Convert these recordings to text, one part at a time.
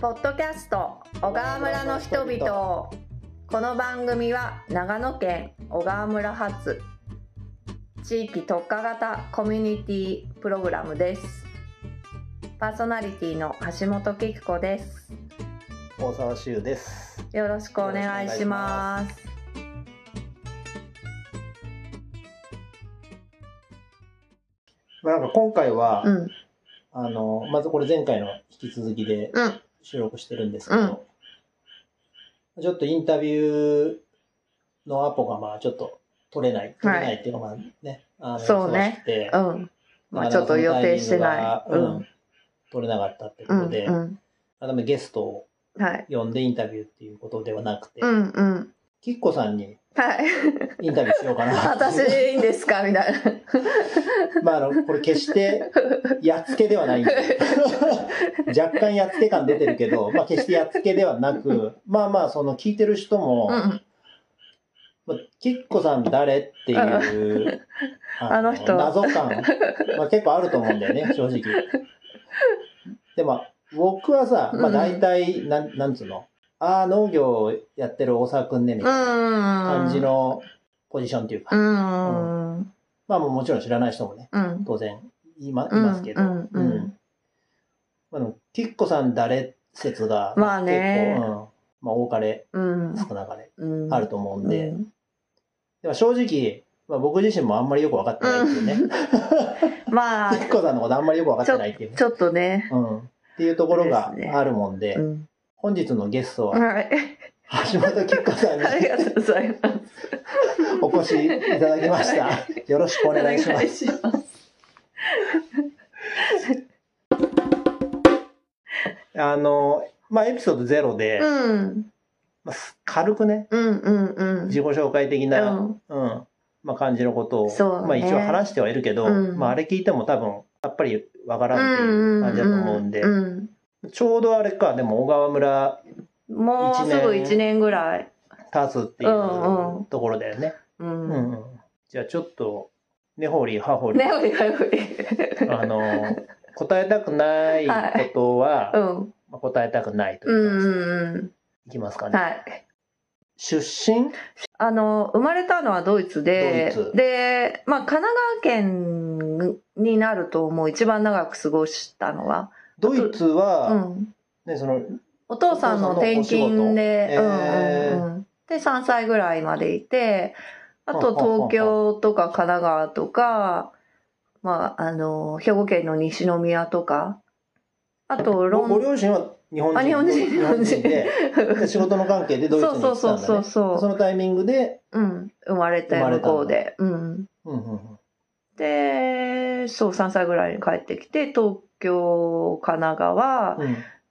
ポッドキャスト小川村の人々。この番組は長野県小川村発地域特化型コミュニティプログラムです。パーソナリティの橋本喜久子です。大沢修です。よろしくお願いします。なんか今回は、まずこれ前回の引き続きで収録してるんですけど、ちょっとインタビューのアポがまあちょっと取れないっていうか、まあね、そうね、まあちょっと予定してない、取れなかったってことで、改めゲストを呼んでインタビューっていうことではなくて、きっこさんにインタビューしようかな。私でいいんですかみたいな。まあこれ決してやっつけではないんで若干やっつけ感出てるけど、まあ、決してやっつけではなく、まあまあその聞いてる人も、きっこさん誰っていうあの人謎感、まあ、結構あると思うんだよね正直。でも僕はさ、まあ、大体なんつうの、農業やってる大沢くんねみたいな感じのポジションっていうか、まあもちろん知らない人もね、当然いますけど、きっこさん誰説が結構、まあ多かれ少なかれあると思うんで、でも正直、まあ、僕自身もあんまりよく分かってないっていうね、まあきっこさんのことあんまりよく分かってないっていうね、ちょっとね、っていうところがあるもんで、本日のゲストは橋本喜久子さんにお越しいただきました。よろしくお願いします。まあ、エピソード0で、まあ、軽くね、自己紹介的な、まあ、感じのことを、まあ、一応話してはいるけど、まあ、あれ聞いても多分やっぱりわからんっていう感じだと思うんで、ちょうどあれか、でも小川村もうすぐ1年ぐらい経つっていうところだよね。じゃあちょっと根掘り葉掘り、答えたくないことは、まあ、答えたくないという感じでいきますかね。出身、生まれたのはドイツで、で、まあ、神奈川県になるともう一番長く過ごしたのは。ドイツは、ね、そのお父さんの転勤で、で3歳ぐらいまでいて、あと東京とか神奈川とか、まあ、兵庫県の西宮とか、あとロンドン。ご両親は日本人で仕事の関係でドイツに行ったんだね。そのタイミングで、生まれて向こうで、で、そう3歳ぐらいに帰ってきて、東京、神奈川、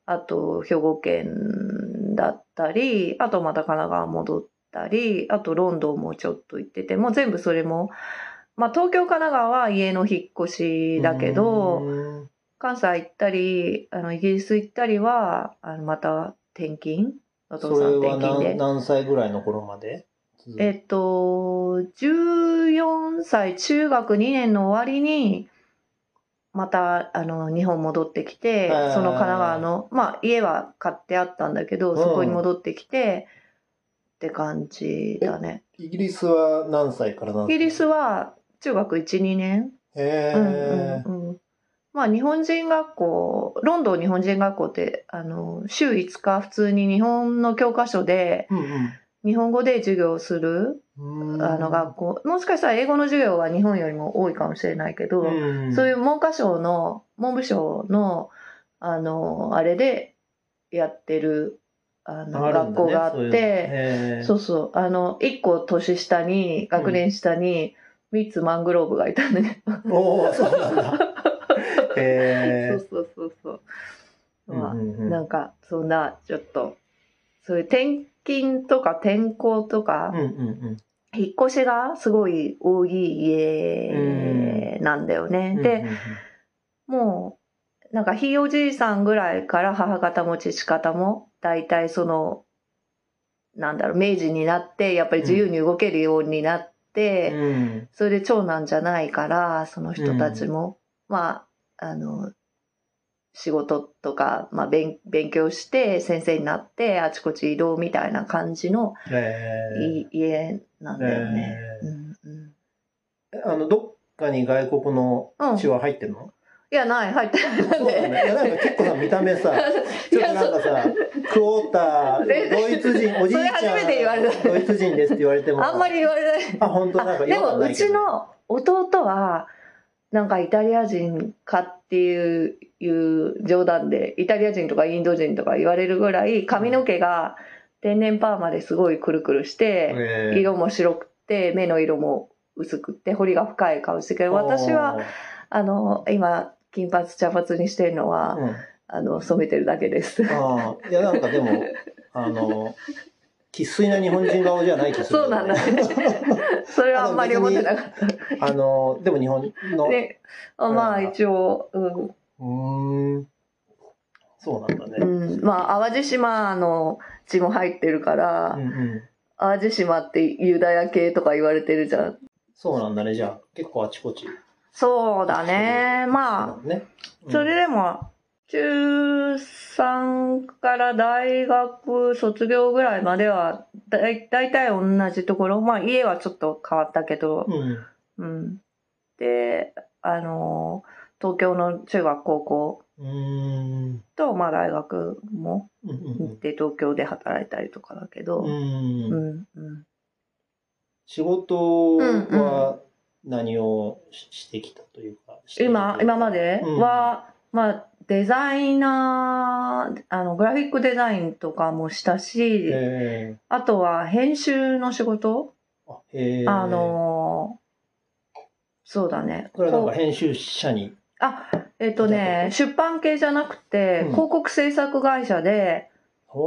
あと兵庫県だったり、あとまた神奈川戻ったり、あとロンドンもちょっと行ってて、もう全部それも、まあ、東京、神奈川は家の引っ越しだけど、関西行ったり、イギリス行ったりは、また転勤、お父さん転勤で。それは何歳ぐらいの頃まで？14歳、中学2年の終わりに、また日本戻ってきて、その神奈川の、まあ、家は買ってあったんだけど、そこに戻ってきてって感じだね。イギリスは何歳からなんですか？イギリスは中学 1,2 年。まあ、日本人学校、ロンドン日本人学校って週5日普通に日本の教科書で、日本語で授業をする学校、もしかしたら英語の授業は日本よりも多いかもしれないけど、そういう文部省のあれでやってる学校があって、そうそう、1個年下に、学年下にミッツ・マングローブがいたんだけど。そうなんだ。そう、まあ、なんかそんなちょっとそういう転勤とか転校とか、引っ越しがすごい多い家なんだよね。で、もうなんかひいおじいさんぐらいから母方も父方もだいたいその明治になってやっぱり自由に動けるようになって、それで長男じゃないからその人たちも、まあ仕事とか、まあ、勉強して先生になってあちこち移動みたいな感じの、家なんだよね、うんうん、どっかに外国の血は入ってるの、うん、いやない入ってないそうだね。いやなんか結構さ見た目さちょっとなんかさクォータードイツ人おじいちゃんドイツ人ですって言われてもあんまり言われない。あ本当なんかでもうちの弟はなんかイタリア人かっていう冗談でイタリア人とかインド人とか言われるぐらい髪の毛が天然パーマですごいくるくるして色も白くて目の色も薄くて彫りが深い顔してるけど私は今金髪茶髪にしてるのは、うん、染めてるだけです。あいやなんかでも生粋な日本人顔じゃない気する、ね、そうなんだそれはあんまり思ってなかったでも日本の、ね、まあ一応うんそうなんだね、うん、まあ淡路島の血も入ってるから、うんうん、淡路島ってユダヤ系とか言われてるじゃん。そうなんだね。じゃあ結構あちこちそうだね。まあ、ねうん、それでも中3から大学卒業ぐらいまではだいたい同じところ、まあ家はちょっと変わったけど、うんうん、で東京の中学高校とまあ大学も行って東京で働いたりとかだけど、うんうんうん、仕事は、うんうん何をしてきたというか今までは、うんまあ、デザイナーグラフィックデザインとかもしたしあとは編集の仕事そうだねこれはなんか編集者に出版系じゃなくて、うん、広告制作会社でパン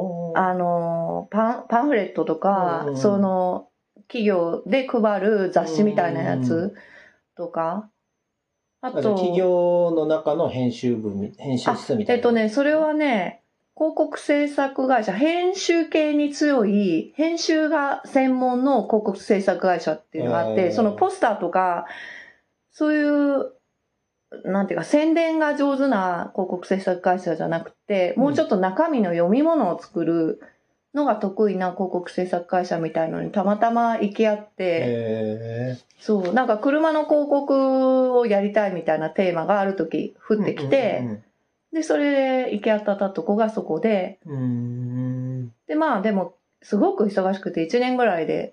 フレットとか、うん、その企業で配る雑誌みたいなやつとか、あと企業の中の編集室みたいな。それはね、広告制作会社、編集系に強い編集が専門の広告制作会社っていうのがあって、そのポスターとかそういうなんていうか宣伝が上手な広告制作会社じゃなくて、もうちょっと中身の読み物を作る。のが得意な広告制作会社みたいのにたまたま行き合ってそうなんか車の広告をやりたいみたいなテーマがある時降ってきて、うんうんうん、でそれで行き当たったとこがそこででまあでもすごく忙しくて1年ぐらいで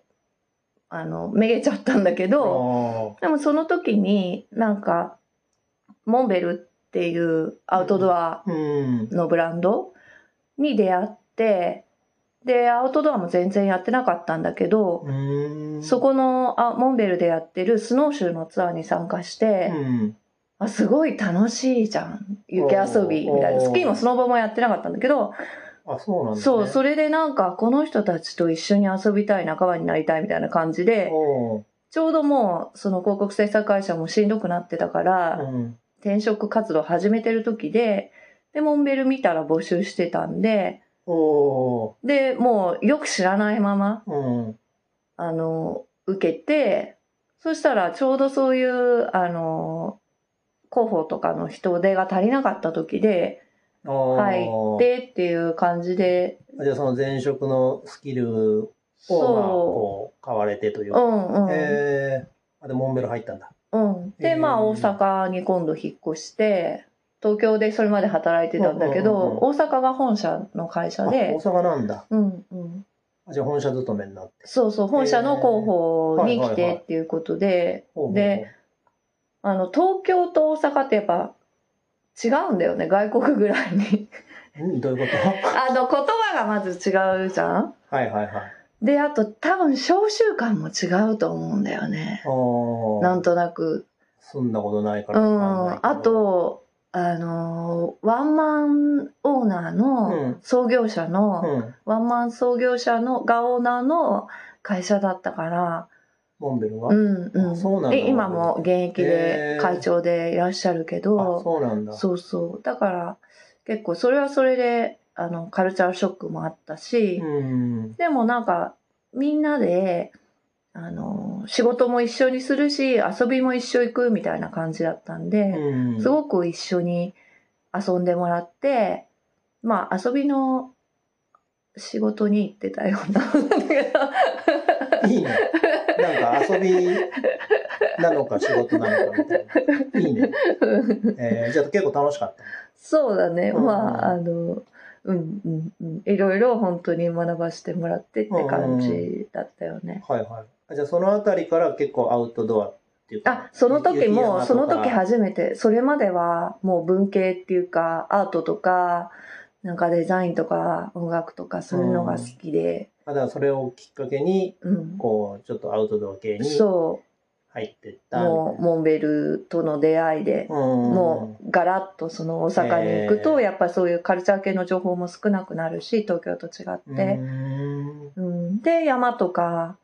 めげちゃったんだけどでもその時になんかモンベルっていうアウトドアのブランドに出会ってでアウトドアも全然やってなかったんだけどそこのモンベルでやってるスノーシューのツアーに参加して、うん、すごい楽しいじゃん雪遊びみたいなスキーもスノボもやってなかったんだけどあそうなんですね、そうそれでなんかこの人たちと一緒に遊びたい仲間になりたいみたいな感じでちょうどもうその広告制作会社もしんどくなってたから、うん、転職活動始めてる時でモンベル見たら募集してたんででもうよく知らないまま、うん、受けてそしたらちょうどそういう広報とかの人手が足りなかった時で入ってっていう感じでじゃあその前職のスキルをこう買われてというか、うんうん、でモンベル入ったんだ、うん、でまあ大阪に今度引っ越して東京でそれまで働いてたんだけど、うんうんうん、大阪が本社の会社で大阪なんだ、うんうん、じゃあ本社勤めになってそうそう本社の広報に来てっていうことで、はいはいはい、で東京と大阪ってやっぱ違うんだよね外国ぐらいにどういうこと言葉がまず違うじゃんはいはいはいであと多分召集感も違うと思うんだよねなんとなくそんなことないからうんあとワンマンオーナーの創業者の、うん、ワンマン創業者のがオーナーの会社だったからモンベルは、うんうん、そうなんだ今も現役で会長でいらっしゃるけどそうなんだそうそうだから結構それはそれでカルチャーショックもあったし、うん、でもなんかみんなで仕事も一緒にするし遊びも一緒行くみたいな感じだったんで、うん、すごく一緒に遊んでもらって、まあ遊びの仕事に行ってたようなもんだけど。いいね。なんか遊びなのか仕事なのかみたいな。いいね。じゃあ結構楽しかった。そうだね。うん、まあいろいろ本当に学ばせてもらってって感じだったよね。うんうん、はいはい。じゃあそのあたりから結構アウトドアっていうか。あ、その時もその時初めて。それまではもう文系っていうかアートとか。なんかデザインとか音楽とかそういうのが好きで、うん、だからそれをきっかけに、うん、こうちょっとアウトドア系に入ってったもうモンベルとの出会いで、うん、もうガラッとその大阪に行くとやっぱそういうカルチャー系の情報も少なくなるし東京と違って、うん、で山とか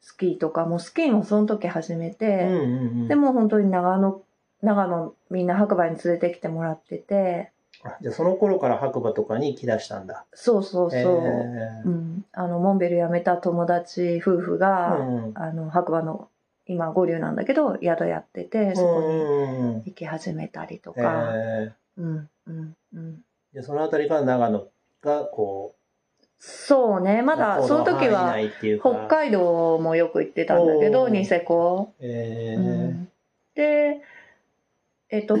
スキーとかもスキーもその時始めて、うんうんうん、でも本当に長野みんな白馬に連れてきてもらってて。じゃあその頃から白馬とかに来だしたんだ。そうそうそう、うん、モンベル辞めた友達夫婦が、うん、白馬の今五竜なんだけど宿やっててそこに行き始めたりとか、うんうんうん、でそのあたりから長野がこうそうねまだその時は北海道もよく行ってたんだけどニセコ、うん、で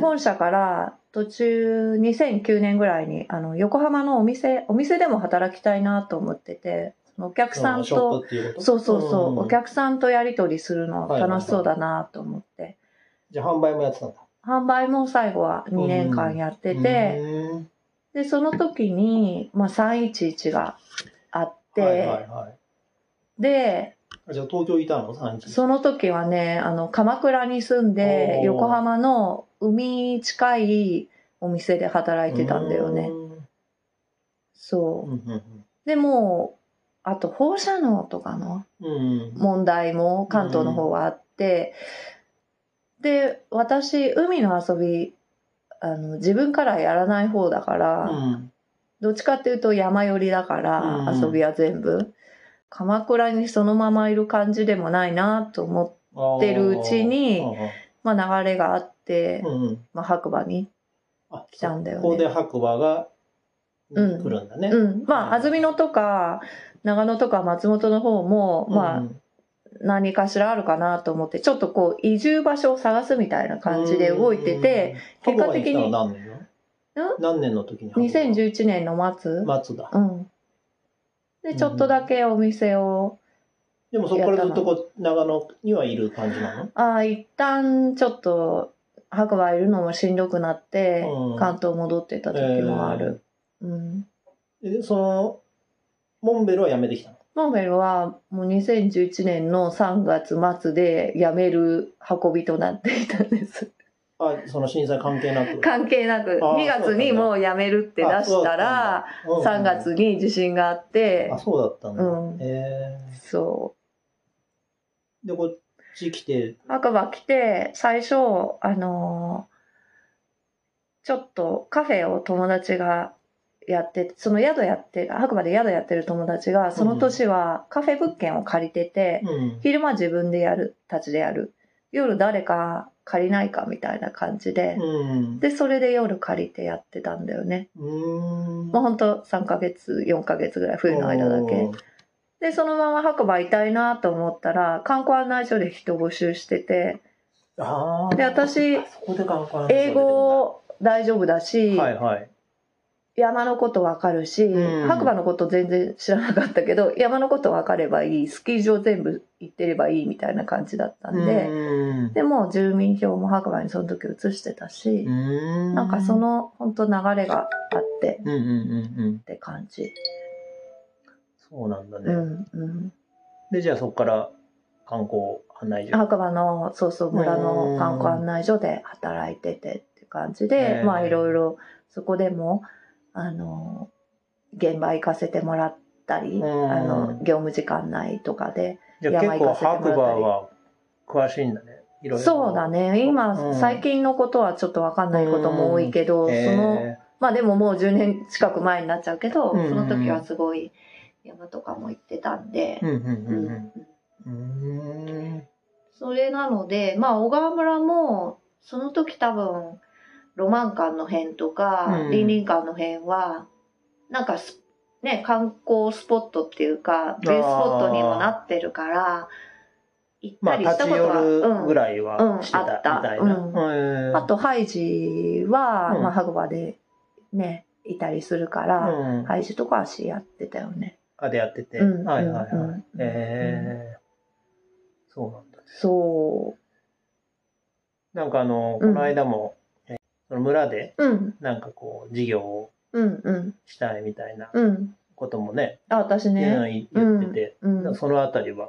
本社から途中2009年ぐらいに横浜のお店でも働きたいなと思っててお客さんとそうそうそうお客さんとやり取りするの楽しそうだなと思って、はいはいはい、じゃあ販売もやってたんだ。販売も最後は2年間やってて、うん、でその時に、まあ、311があって、はいはいはい、でじゃあ東京いたの311その時はね鎌倉に住んで横浜の海近いお店で働いてたんだよね。そう、うんうんうん、でもあと放射能とかの問題も関東の方はあって、うんうん、で私海の遊び自分からやらない方だから、うん、どっちかっていうと山寄りだから、うんうん、遊びは全部鎌倉にそのままいる感じでもないなと思ってるうちに、まあ、流れがあって、うんうんまあ、白馬に来たんだよね。ここで白馬が来るんだね、うんうん、まあ安曇野とか長野とか松本の方も、まあ、何かしらあるかなと思ってちょっとこう移住場所を探すみたいな感じで動いてて、うんうん、結果的に何年の時に2011年の末だ、うんでちょっとだけお店をやったの、うん、でもそこからずっとこう長野にはいる感じなの？ああ一旦ちょっと白馬いるのもしんどくなって、うん、関東戻ってた時もある、うん、そのモンベルは辞めてきたの？モンベルはもう2011年の3月末で辞める運びとなっていたんです。あその震災関係なく2月にもうやめるって出したら3月に地震があってあそうだったんだ、うん、そうでこっち来て白馬来て最初ちょっとカフェを友達がやってその宿やって白馬で宿やってる友達がその年はカフェ物件を借りてて、うん、昼間自分でやるたちでやる夜誰か借りないかみたいな感じで、うん、でそれで夜借りてやってたんだよね。もうほんと3ヶ月4ヶ月ぐらい冬の間だけでそのまま白馬いたいなと思ったら観光案内所で人募集しててあで私英語大丈夫だし、はいはい、山のこと分かるし、うん、白馬のこと全然知らなかったけど山のこと分かればいいスキー場全部行ってればいいみたいな感じだったんで、うん、でも住民票も白馬にその時移してたし、うん、なんかその本当流れがあって、うんうんうんうん、って感じ。そうなんだね、うんうん、でじゃあそこから観光案内所白馬のそうそう村の観光案内所で働いててって感じで、まあいろいろそこでも現場行かせてもらったり、業務時間内とかで山行かせてもらったり。結構白馬は詳しいんだね。いろいろそうだね今、うん、最近のことはちょっと分かんないことも多いけど、そのまあでももう10年近く前になっちゃうけど、その時はすごい山とかも行ってたんで、それなのでまあ小川村もその時多分ロマン館の辺とか、うん、倫理館の辺はなんかね、観光スポットっていうかベーススポットにもなってるから行ったりしたことは、まあ、立ち寄るぐらいはしてたみたいな、うん、あとハイジは、うんまあ、白馬でねいたりするから、うん、ハイジとか足やってたよね。あでやってて、うん、はいはいはい、うん、そうなんだ、ね、そうなんかこの間も、うん、その村でなんかこう事業をしたいみたいなこともね、うんうん、あ私ね言ってて、うんうん、そのあたりは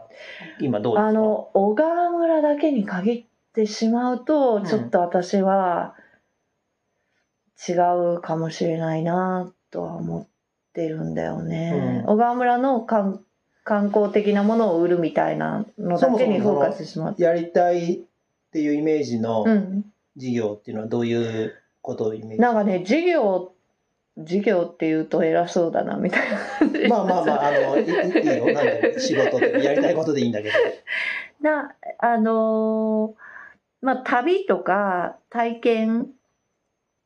今どうですか？小川村だけに限ってしまうとちょっと私は違うかもしれないなとは思ってるんだよね、うん、小川村の観光的なものを売るみたいなのだけにフォーカスしてしまう。やりたいっていうイメージの事業っていうのはどういうことをイメージ、うん、なんかね事業っていうと偉そうだなみたいなまあまあまあいいよなんで仕事でやりたいことでいいんだけどまあ旅とか体験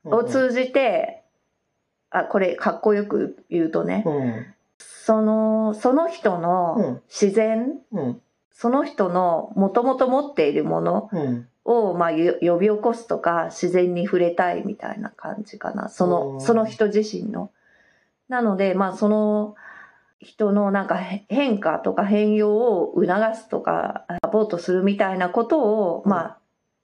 を通じて、うん、あこれかっこよく言うとね、うん、その人の自然、うんうん、その人のもともと持っているもの、うんをまあ呼び起こすとか自然に触れたいみたいな感じかな。その人自身のなのでまあその人のなんか変化とか変容を促すとかサポートするみたいなことを、うん、まあ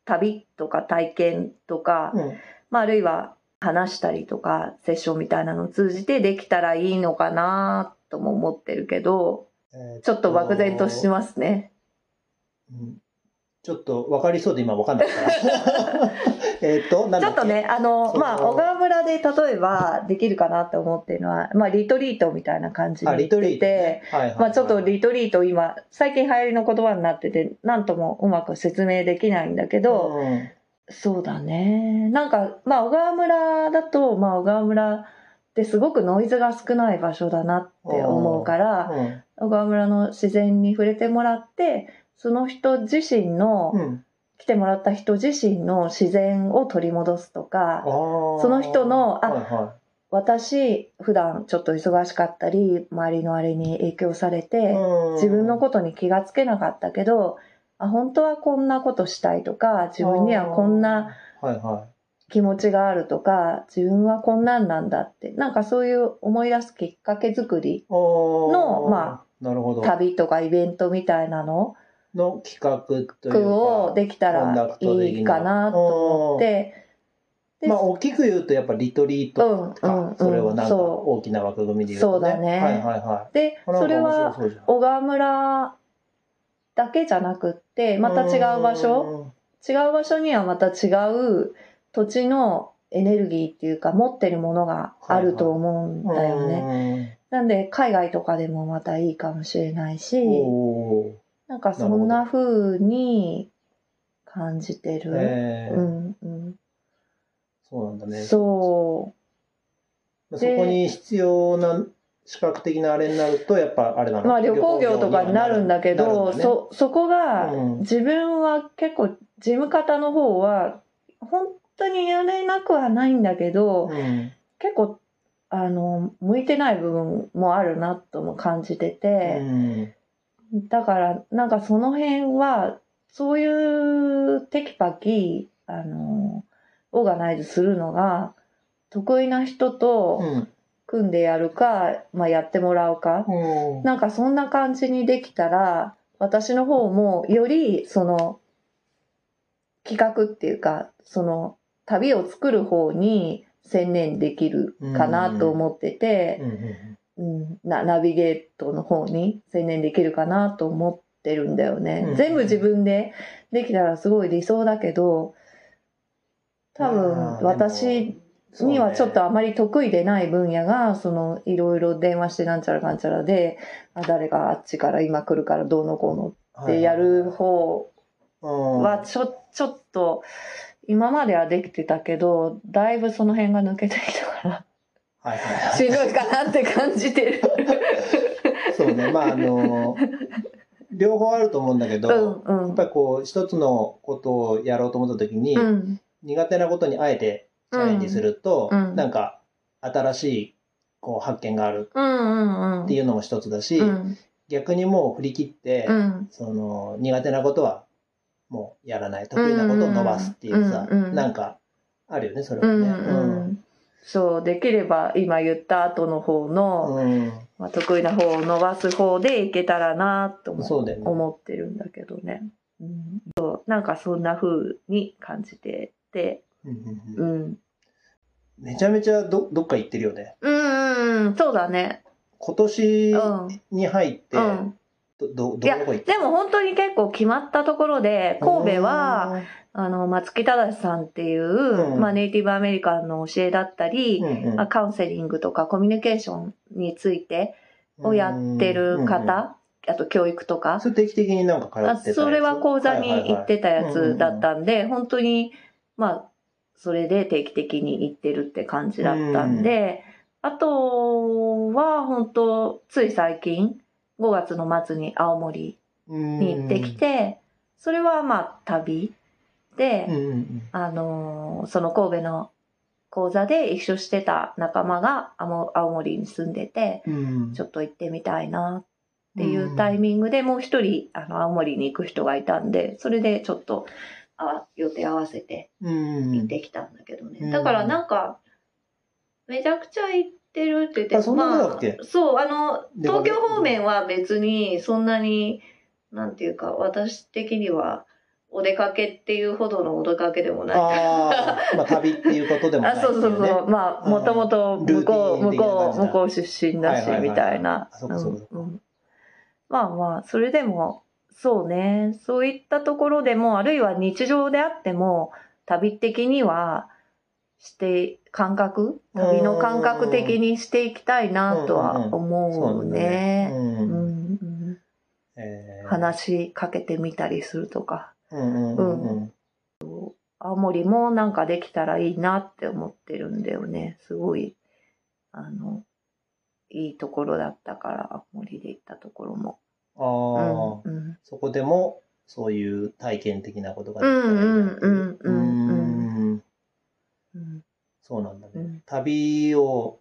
旅とか体験とか、うんまあ、あるいは話したりとかセッションみたいなのを通じてできたらいいのかなとも思ってるけど、ちょっと漠然としてますね、うんちょっと分かりそうで今分かんないからちょっとねまあ、小川村で例えばできるかなと思ってるのは、まあ、リトリートみたいな感じで言ってて、まあ、ちょっとリトリート今最近流行りの言葉になってて何ともうまく説明できないんだけど、うん、そうだねなんか、まあ、小川村だと、まあ、小川村ってすごくノイズが少ない場所だなって思うから、うん、小川村の自然に触れてもらってその人自身の、うん、来てもらった人自身の自然を取り戻すとかその人のあ、はいはい、私普段ちょっと忙しかったり周りのあれに影響されて自分のことに気がつけなかったけどあ本当はこんなことしたいとか自分にはこんな気持ちがあるとか、はいはい、自分はこんなんなんだってなんかそういう思い出すきっかけ作りの、まあ、なるほど旅とかイベントみたいなの企画というかをできたらいいかなと思って、まあ大きく言うとやっぱリトリートとか、うんうんうん、それをなんか大きな枠組みで言うとね、そうだね、はいはいはい、でそれは小川村だけじゃなくってまた違う場所にはまた違う土地のエネルギーっていうか持ってるものがあると思うんだよね、はいはい、なんで海外とかでもまたいいかもしれないしなんかそんな風に感じてる。うんうん、そうなんだね。そう。そこに必要な視覚的なあれになるとやっぱあれなの。まあ旅行業とかになるんだけど、ね、そこが自分は結構事務方の方は本当にやれなくはないんだけど、うん、結構向いてない部分もあるなとも感じてて。うんだからなんかその辺はそういうテキパキオーガナイズするのが得意な人と組んでやるか、うんまあ、やってもらうか、うん、なんかそんな感じにできたら私の方もよりその企画っていうかその旅を作る方に専念できるかなと思ってて、うんうんうんうん、ナビゲートの方に専念できるかなと思ってるんだよね、うん、全部自分でできたらすごい理想だけど多分私にはちょっとあまり得意でない分野がそのいろいろ電話してなんちゃらかんちゃらであ誰があっちから今来るからどうのこうのってやる方はちょっと今まではできてたけどだいぶその辺が抜けてきたからはいはいはい、しんどいかなって感じてるそうねまあ両方あると思うんだけど、うんうん、やっぱりこう一つのことをやろうと思った時に、うん、苦手なことにあえてチャレンジすると、うん、なんか新しいこう発見があるっていうのも一つだし、うんうん、逆にもう振り切って、うん、その苦手なことはもうやらない、得意なことを伸ばすっていうさ、うんうん、なんかあるよね、それはね、うんうんうん、そう、できれば今言った後の方の、うんまあ、得意な方を伸ばす方でいけたらなとも、ね、思ってるんだけどね、うん、そうなんかそんな風に感じてて、うんうんうん、めちゃめちゃ どっか行ってるよね。うんそうだね。今年に入って、うん、どこ行ってる？いやでも本当に結構決まったところで、神戸は松木正さんっていう、うんまあ、ネイティブアメリカンの教えだったり、うんうんまあ、カウンセリングとかコミュニケーションについてをやってる方、うんうん、あと教育とか、それ定期的になんか通ってたやつ、それは講座に行ってたやつだったんで、本当にまあそれで定期的に行ってるって感じだったんで、あとは本当つい最近5月の末に青森に行ってきて、それはまあ旅で、その神戸の講座で一緒してた仲間が青森に住んでて、ちょっと行ってみたいなっていうタイミングで、もう一人青森に行く人がいたんで、それでちょっと予定合わせて行ってきたんだけどね。だからなんかめちゃくちゃ行ってるって言って、そんなだっけ？まあ、そう東京方面は別にそんなになんていうか、私的にはお出かけっていうほどのお出かけでもないから、あ、まあ、旅っていうことでもないですよね。あ、そうそうそう、まあもともと向こう出身だし、はいはいはい、みたいな。まあまあそれでもそうね、そういったところでも、あるいは日常であっても旅的にはして旅の感覚的にしていきたいなとは思うね。話しかけてみたりするとか、青森もなんかできたらいいなって思ってるんだよね。すごいいいところだったから、青森で行ったところも。あうんうん、そこでもそういう体験的なことができたらいいなっていう。そうなんだね、うん、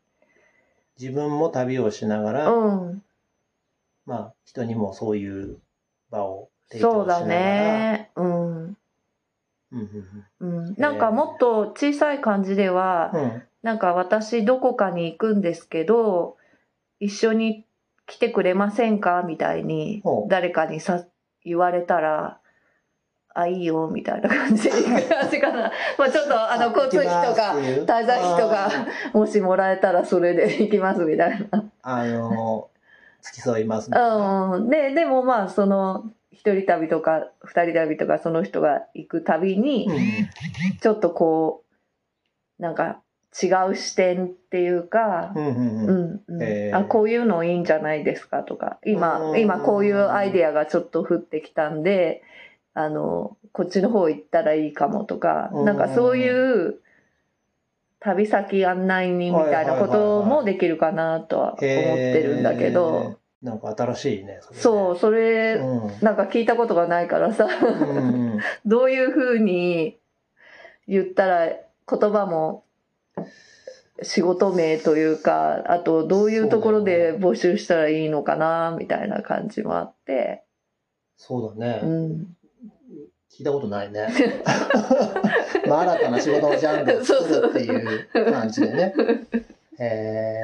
自分も旅をしながら、うん、まあ人にもそういう場を提供しながら。そうだね、うんうん、なんかもっと小さい感じでは、うん、なんか私どこかに行くんですけど一緒に来てくれませんかみたいに誰かに言われたら、あ、いいよみたいな感じかな。まあちょっと交通費とか滞在費とかもしもらえたらそれで行きますみたいな。付き添いますみたいな。うん、でもまあその一人旅とか二人旅とか、その人が行く旅にちょっとこうなんか違う視点っていうか、こういうのいいんじゃないですかとか、今こういうアイデアがちょっと降ってきたんで、こっちの方行ったらいいかもとか、なんかそういう旅先案内人みたいなこともできるかなとは思ってるんだけど、なんか新しいね。そう、それ、なんか聞いたことがないからさ、どういう風に言ったら言葉も仕事名というか、あとどういうところで募集したらいいのかなみたいな感じもあって。そうだね、うん、聞いたことないねまあ新たな仕事のジャンルを作るっていう感じでね。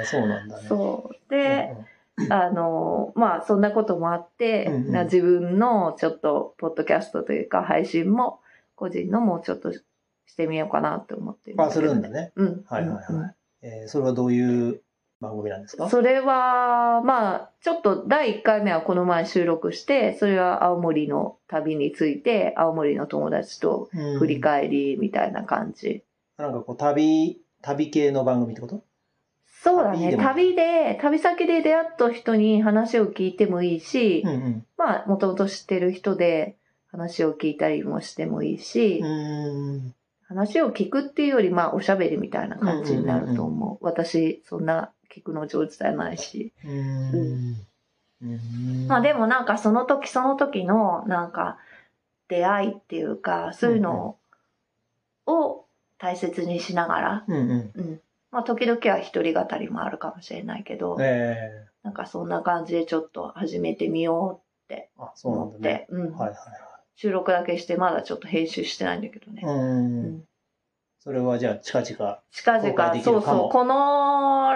そうなんだね。そうで、うんうん、まあそんなこともあって、うんうん、自分のちょっとポッドキャストというか配信も個人のもうちょっとしてみようかなって思ってるんだけど、ね。するんだね。うん。はいはいはい。うん、それはどういう番組なんですか？それはまあちょっと第1回目はこの前収録して、それは青森の旅について青森の友達と振り返りみたいな感じ。なんかこう旅系の番組ってこと？そうだね。旅先で出会った人に話を聞いてもいいし、うんうん、まあもともと知ってる人で話を聞いたりもしてもいいし。話を聞くっていうより、まあおしゃべりみたいな感じになると思う。私そんな聞くの上手じゃないし、まあでもなんかその時その時のなんか出会いっていうか、そういうのを大切にしながら、うんうんうん、まあ、時々は一人語りもあるかもしれないけど、なんかそんな感じでちょっと始めてみようって思って、収録だけしてまだちょっと編集してないんだけどね。うん、うん、それはじゃあ近々そうそう、この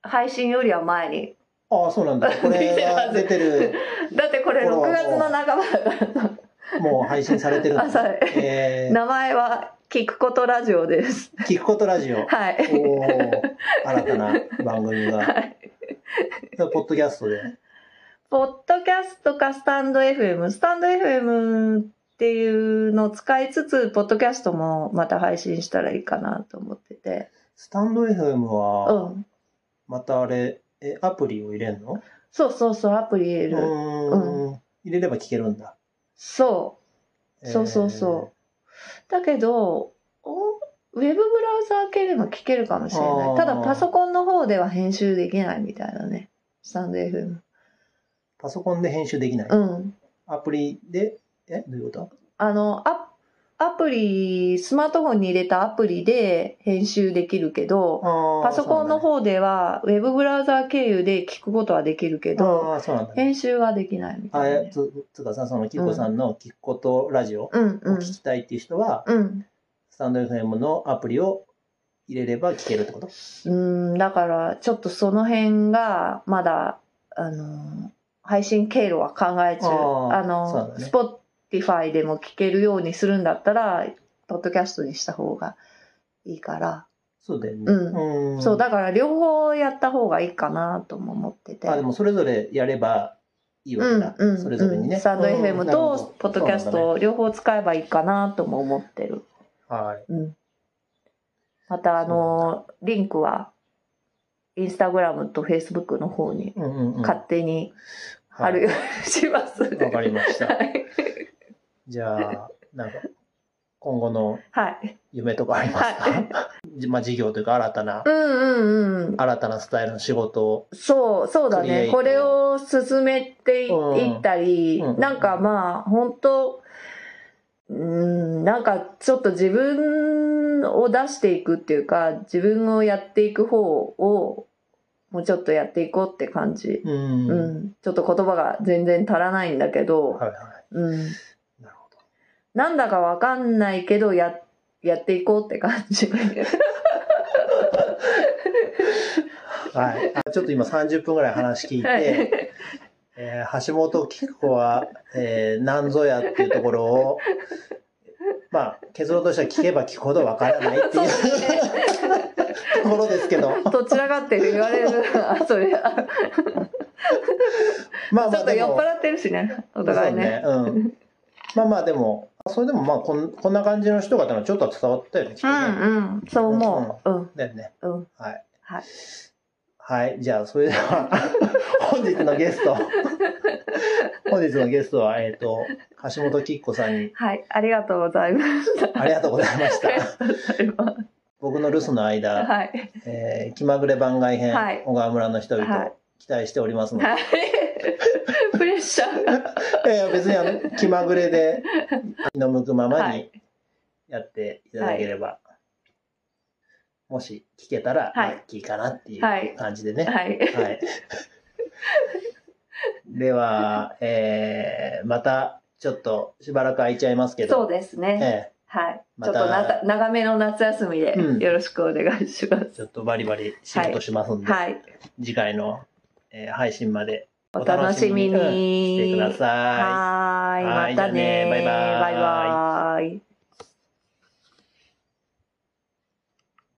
配信よりは前に。ああ、そうなんだ。これが出てるだってこれ6月の半ばだからさ。もう配信されてるんです。名前は聞くことラジオです。聞くことラジオ。はい。おお、新たな番組が。はい。ポッドキャストで。ポッドキャストかスタンド FM、スタンド FM っていうのを使いつつポッドキャストもまた配信したらいいかなと思ってて。スタンド FM はまたあれ、アプリを入れるの？そうそうそう、アプリ入れる。うん、入れれば聞けるんだ。そう、そうそうそう。だけど、ウェブブラウザー系でも聞けるかもしれない。ただパソコンの方では編集できないみたいだね。スタンド FM。パソコンで編集できない。うん。アプリで、どういうこと？アプリ、スマートフォンに入れたアプリで編集できるけど、パソコンの方では、ウェブブラウザー経由で聞くことはできるけど、編集はできないみたいな、ね。つかさ、そのキッコさんの聞くことラジオを聞きたいっていう人は、スタンド FM のアプリを入れれば聞けるってこと？だからちょっとその辺がまだ、配信経路は考え中。スポットSpotify でも聴けるようにするんだったらポッドキャストにした方がいいから。そうだよね、うん、そうだから両方やった方がいいかなとも思ってて。あ、でもそれぞれやればいいわけだ、それぞれにね。スタンド FM とポッドキャストを両方使えばいいかなとも思ってる。はい、うん、またリンクはインスタグラムとフェイスブックの方に勝手に貼るようにしますね。わかりました、はい。じゃあ、なんか今後の夢とかありますか？はい、まあ事業というか新たなスタイルの仕事を。そうだね。これを進めていったり、なんかまあ本当、なんかちょっと自分を出していくっていうか、自分をやっていく方をもうちょっとやっていこうって感じ。ちょっと言葉が全然足らないんだけど。はいはい。なんだかわかんないけどやっていこうって感じ。はい。ちょっと今30分ぐらい話聞いて、橋本喜久子は、何ぞやっていうところを、まあ結論としては聞けば聞くほどわからないっていうところですけど。どちらかって言われるそれはまあちょっと酔っ払ってるしね、お互いね。まあでもそれでもまあこんな感じの人がちょっと伝わったよね、きっとね。そう思う。だよね。はいはいはい。じゃあそれでは本日のゲストは橋本喜久子さんに、はい、ありがとうございました。ありがとうございました。僕の留守の間、はい、気まぐれ番外編、はい、小川村の人々、はい、期待しておりますので。はい、プレッシャー。別に気まぐれで気の向くままにやっていただければ、はい、もし聞けたらラッキーかなっていう感じでね。はい。はいはい、では、またちょっとしばらく空いちゃいますけど。そうですね。はい。またちょっと長めの夏休みでよろしくお願いします。ちょっとバリバリ仕事しますんで、はいはい、次回の、配信まで。お楽しみにしてください。はい、またね。バイバイ。